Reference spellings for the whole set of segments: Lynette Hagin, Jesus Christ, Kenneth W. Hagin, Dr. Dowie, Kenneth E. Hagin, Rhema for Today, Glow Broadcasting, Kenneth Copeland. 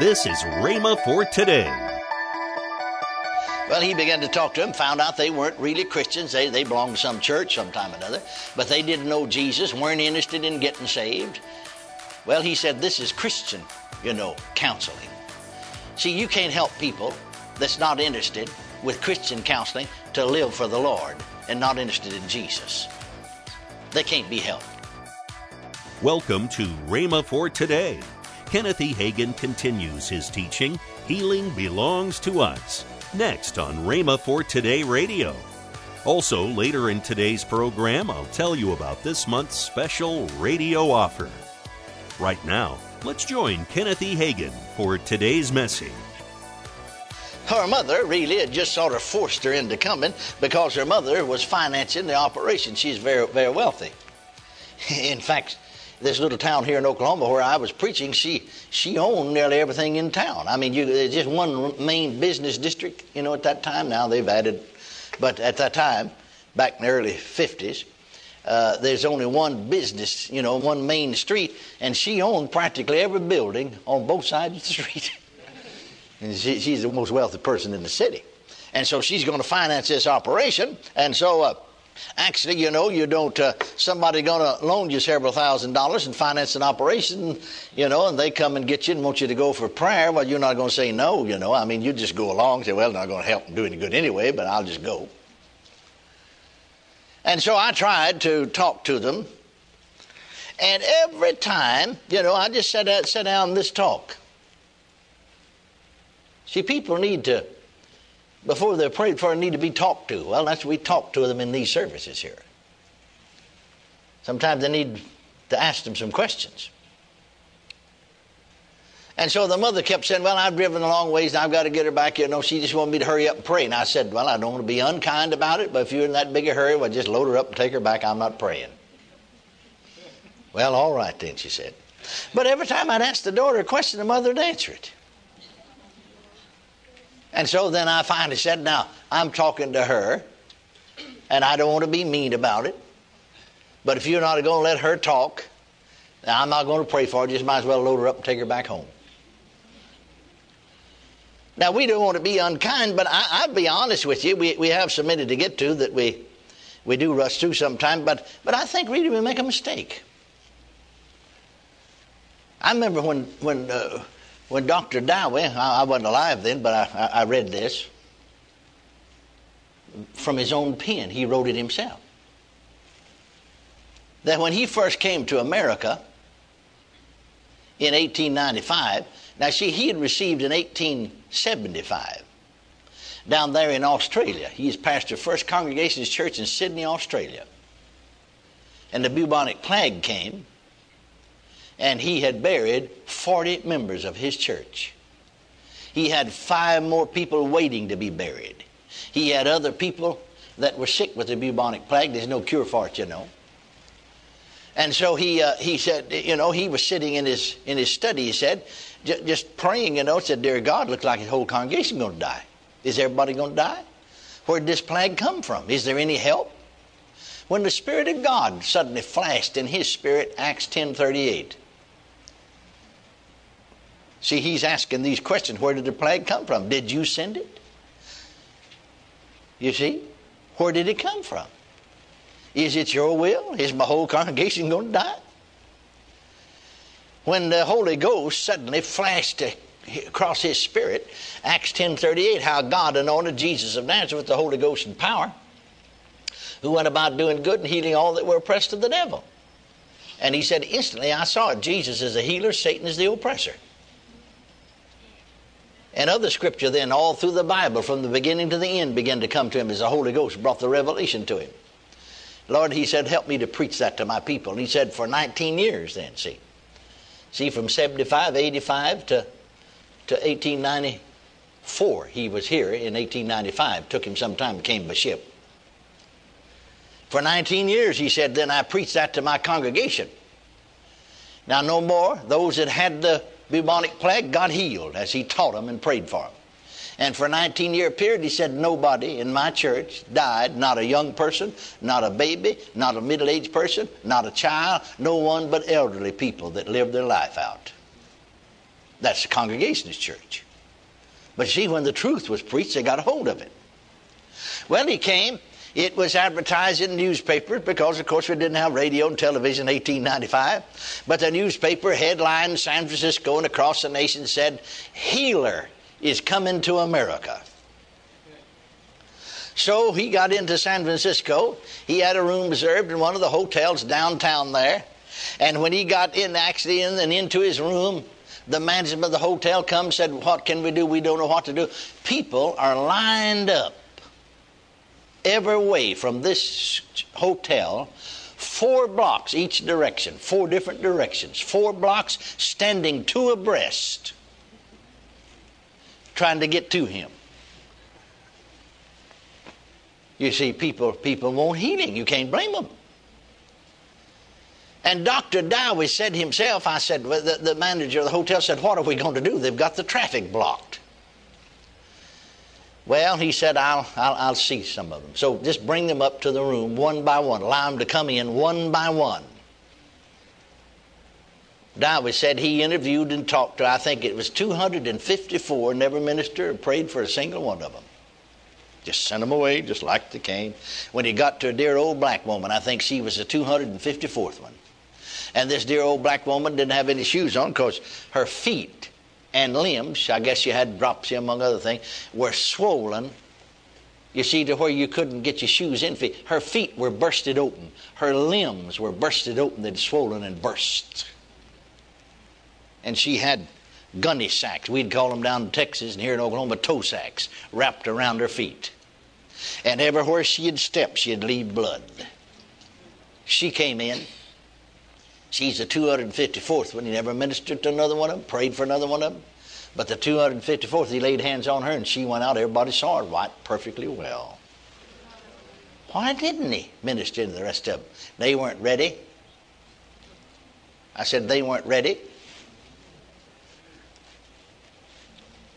This is Rhema for Today. Well, he began to talk to them, found out they weren't really Christians. They belonged to some church sometime or another, but they didn't know Jesus, weren't interested in getting saved. Well, he said, this is Christian, counseling. See, you can't help people that's not interested with Christian counseling to live for the Lord and not interested in Jesus. They can't be helped. Welcome to Rhema for Today. Kenneth E. Hagin continues his teaching, Healing Belongs to Us, next on Rhema for Today Radio. Also, later in today's program, I'll tell you about this month's special radio offer. Right now, let's join Kenneth E. Hagin for today's message. Her mother really had just sort of forced her into coming because her mother was financing the operation. She's very, very wealthy. In fact, this little town here in Oklahoma where I was preaching, she owned nearly everything in town. I mean, there's just one main business district, at that time. Now they've added, but at that time, back in the early 50s, there's only one business, one main street, and she owned practically every building on both sides of the street. And she's the most wealthy person in the city. And so she's going to finance this operation. And so actually, you don't, somebody's going to loan you several $1,000s and finance an operation, and they come and get you and want you to go for prayer. Well, you're not going to say no, I mean, you just go along and say, well, not going to help them do any good anyway, but I'll just go. And so I tried to talk to them. And every time, I just sat down and this talk. See, people need to, before they're prayed for, need to be talked to. Well, that's what we talk to them in these services here. Sometimes they need to ask them some questions. And so the mother kept saying, well, I've driven a long ways and I've got to get her back here. No, she just wanted me to hurry up and pray. And I said, well, I don't want to be unkind about it, but if you're in that big a hurry, well, just load her up and take her back. I'm not praying. Well, all right then, she said. But every time I'd ask the daughter a question, the mother would answer it. And so then I finally said, now, I'm talking to her, and I don't want to be mean about it, but if you're not going to let her talk, I'm not going to pray for her, just might as well load her up and take her back home. Now, we don't want to be unkind, but I'll be honest with you, we have so many to get to that we do rush through sometimes, but I think really we make a mistake. I remember when Dr. Dowie, I wasn't alive then, but I read this from his own pen. He wrote it himself. That when he first came to America in 1895, now see, he had received in 1875 down there in Australia. He's pastor First Congregation's Church in Sydney, Australia. And the bubonic plague came. And he had buried 40 members of his church. He had 5 more people waiting to be buried. He had other people that were sick with the bubonic plague. There's no cure for it, And so he said, he was sitting in his study, he said, just praying, said, dear God, looks like his whole congregation going to die. Is everybody going to die? Where did this plague come from? Is there any help? When the Spirit of God suddenly flashed in his spirit, Acts 10:38. See, he's asking these questions. Where did the plague come from? Did you send it? You see? Where did it come from? Is it your will? Is my whole congregation going to die? When the Holy Ghost suddenly flashed across his spirit, Acts 10:38, how God anointed Jesus of Nazareth with the Holy Ghost and power, who went about doing good and healing all that were oppressed of the devil. And he said, instantly I saw it. Jesus is a healer, Satan is the oppressor. And other scripture then all through the Bible from the beginning to the end began to come to him as the Holy Ghost brought the revelation to him. Lord, he said, help me to preach that to my people. And he said for 19 years then, see from 75, 85 to 1894, he was here in 1895. Took him some time, came by ship. For 19 years, he said, then I preached that to my congregation. Now, no more. Those that had the bubonic plague got healed as he taught them and prayed for them. And for a 19-year period, he said, nobody in my church died, not a young person, not a baby, not a middle-aged person, not a child, no one but elderly people that lived their life out. That's the Congregationalist church. But see, when the truth was preached, they got a hold of it. Well, he came. It was advertised in newspapers because, of course, we didn't have radio and television in 1895. But the newspaper headline in San Francisco and across the nation said, "Healer is coming to America." So he got into San Francisco. He had a room reserved in one of the hotels downtown there. And when he got in, actually, and into his room, the management of the hotel come and said, "What can we do? We don't know what to do." People are lined up every way from this hotel, 4 blocks each direction, 4 different directions, 4 blocks standing 2 abreast, trying to get to him. You see, people want healing. You can't blame them. And Dr. Dowie said himself, I said, the manager of the hotel said, "What are we going to do? They've got the traffic blocked." Well, he said, I'll see some of them. So just bring them up to the room one by one. Allow them to come in one by one. Dowie said he interviewed and talked to, I think it was 254, never ministered or prayed for a single one of them. Just sent them away just like they came. When he got to a dear old black woman, I think she was the 254th one. And this dear old black woman didn't have any shoes on because her feet and limbs, I guess she had dropsy among other things, were swollen, you see, to where you couldn't get your shoes in. Her feet were bursted open. Her limbs were bursted open. They'd swollen and burst. And she had gunny sacks. We'd call them down in Texas and here in Oklahoma, toe sacks wrapped around her feet. And everywhere she'd step, she'd leave blood. She came in. She's the 254th one. He never ministered to another one of them, prayed for another one of them. But the 254th, he laid hands on her and she went out. Everybody saw her right perfectly well. Why didn't he minister to the rest of them? They weren't ready. I said, they weren't ready.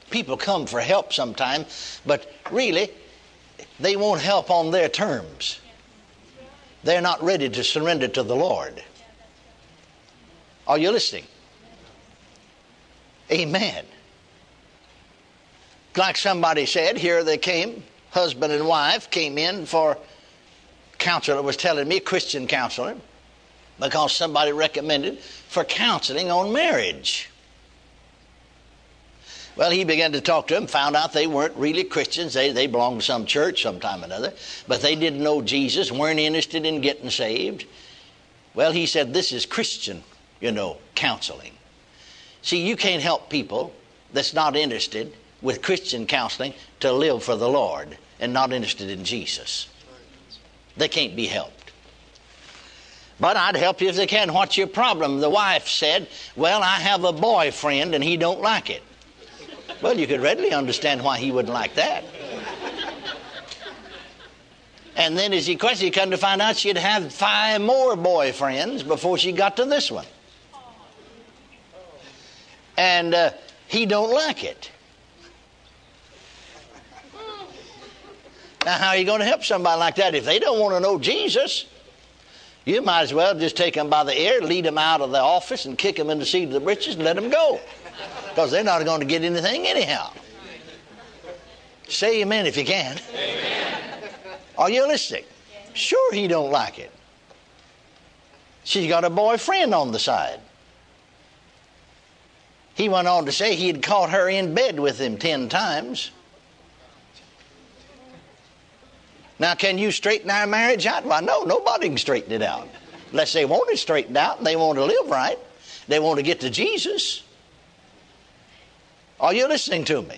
People come for help sometimes, but really, they won't help on their terms. They're not ready to surrender to the Lord. Are you listening? Amen. Like somebody said, here they came, husband and wife came in for counselor, was telling me, a Christian counselor, because somebody recommended for counseling on marriage. Well, he began to talk to them, found out they weren't really Christians. They belonged to some church sometime or another, but they didn't know Jesus, weren't interested in getting saved. Well, he said, this is Christian counseling. See, you can't help people that's not interested with Christian counseling to live for the Lord and not interested in Jesus. They can't be helped. But I'd help you if they can. What's your problem? The wife said, well, I have a boyfriend and he don't like it. Well, you could readily understand why he wouldn't like that. And then as he questioned, he come to find out she'd had 5 more boyfriends before she got to this one. And he don't like it. Now, how are you going to help somebody like that if they don't want to know Jesus? You might as well just take them by the ear, lead them out of the office and kick them in the seat of the britches and let them go. Because they're not going to get anything anyhow. Say amen if you can. Amen. Are you listening? Sure he don't like it. She's got a boyfriend on the side. He went on to say he had caught her in bed with him 10 times. Now, can you straighten our marriage out? Why, no, nobody can straighten it out. Unless they want it straightened out and they want to live right. They want to get to Jesus. Are you listening to me?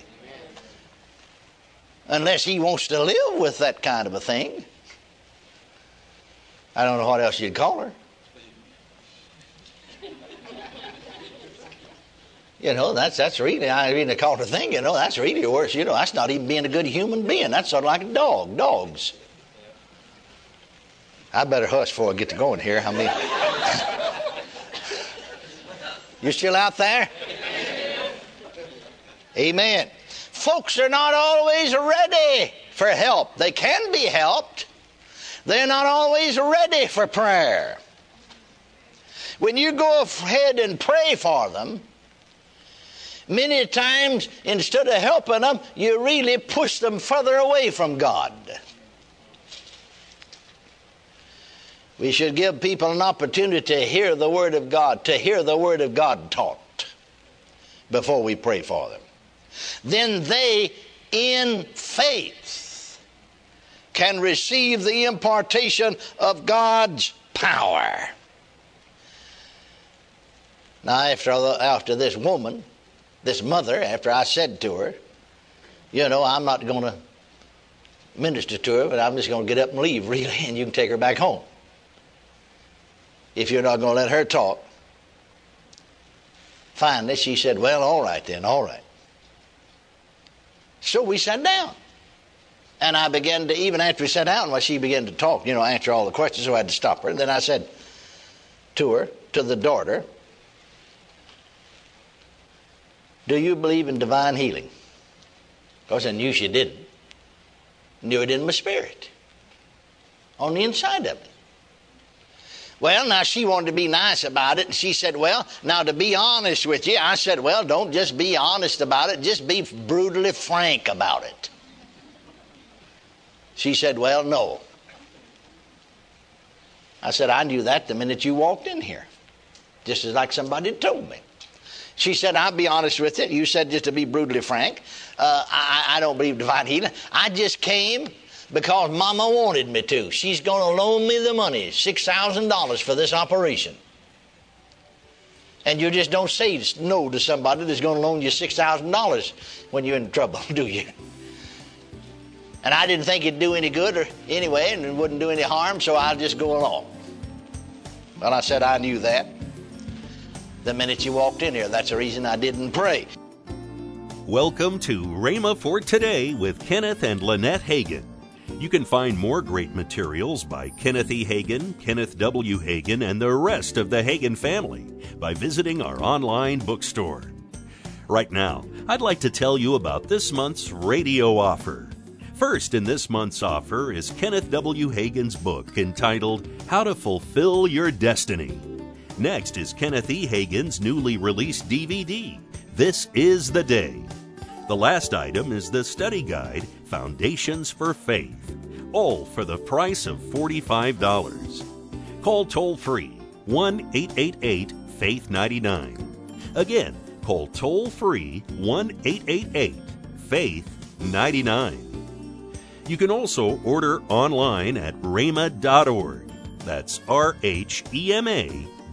Unless he wants to live with that kind of a thing. I don't know what else you'd call her. That's really, I mean, to call it a thing, that's really worse. That's not even being a good human being. That's sort of like a dog, dogs. I better hush before I get to going here. I mean, you still out there? Amen. Folks are not always ready for help. They can be helped. They're not always ready for prayer. When you go ahead and pray for them, Many times, instead of helping them, you really push them further away from God. We should give people an opportunity to hear the Word of God, to hear the Word of God taught before we pray for them. Then they, in faith, can receive the impartation of God's power. Now, after this woman, this mother, after I said to her, you know, I'm not going to minister to her, but I'm just going to get up and leave, really, and you can take her back home. If you're not going to let her talk. Finally, she said, well, all right then, all right. So we sat down. And I began to, even after we sat down, well, she began to talk, you know, answer all the questions, so I had to stop her. And then I said to her, to the daughter, do you believe in divine healing? Of course, I knew she didn't. I knew it in my spirit, on the inside of me. Well, now she wanted to be nice about it, and she said, well, now to be honest with you, I said, well, don't just be honest about it, just be brutally frank about it. She said, well, no. I said, I knew that the minute you walked in here, just as like somebody told me. She said, I'll be honest with you, you said just to be brutally frank, I don't believe divine healing. I just came because Mama wanted me to. She's going to loan me the money, $6,000 for this operation. And you just don't say no to somebody that's going to loan you $6,000 when you're in trouble, do you? And I didn't think it'd do any good or anyway, and it wouldn't do any harm, so I'll just go along. Well, I said, I knew that the minute you walked in here. That's the reason I didn't pray. Welcome to Rhema for Today with Kenneth and Lynette Hagin. You can find more great materials by Kenneth E. Hagin, Kenneth W. Hagin, and the rest of the Hagin family by visiting our online bookstore. Right now, I'd like to tell you about this month's radio offer. First in this month's offer is Kenneth W. Hagin's book entitled How to Fulfill Your Destiny. Next is Kenneth E. Hagin's newly released DVD, This Is the Day. The last item is the study guide, Foundations for Faith, all for the price of $45. Call toll-free 1-888-FAITH-99. Again, call toll-free 1-888-FAITH-99. You can also order online at rhema.org. That's rhema.org,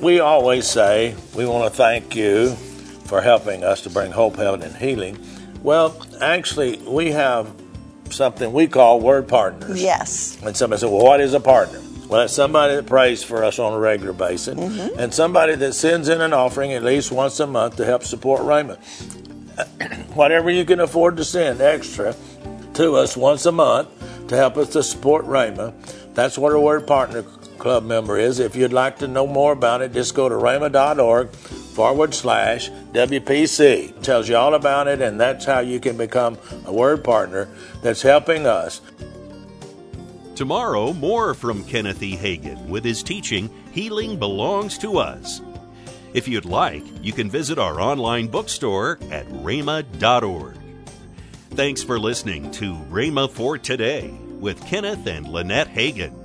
We always say we want to thank you for helping us to bring hope, healing, and healing. Well, actually, we have something we call word partners. Yes. And somebody said, well, what is a partner? Well, it's somebody that prays for us on a regular basis, and somebody that sends in an offering at least once a month to help support Rhema. Whatever you can afford to send extra to us once a month to help us to support Rhema, that's what a word partner club member is. If you'd like to know more about it, just go to rhema.org/WPC. It tells you all about it, and that's how you can become a word partner that's helping us. Tomorrow, more from Kenneth E. Hagin with his teaching, Healing Belongs to Us. If you'd like, you can visit our online bookstore at rhema.org. Thanks for listening to Rhema for Today with Kenneth and Lynette Hagin.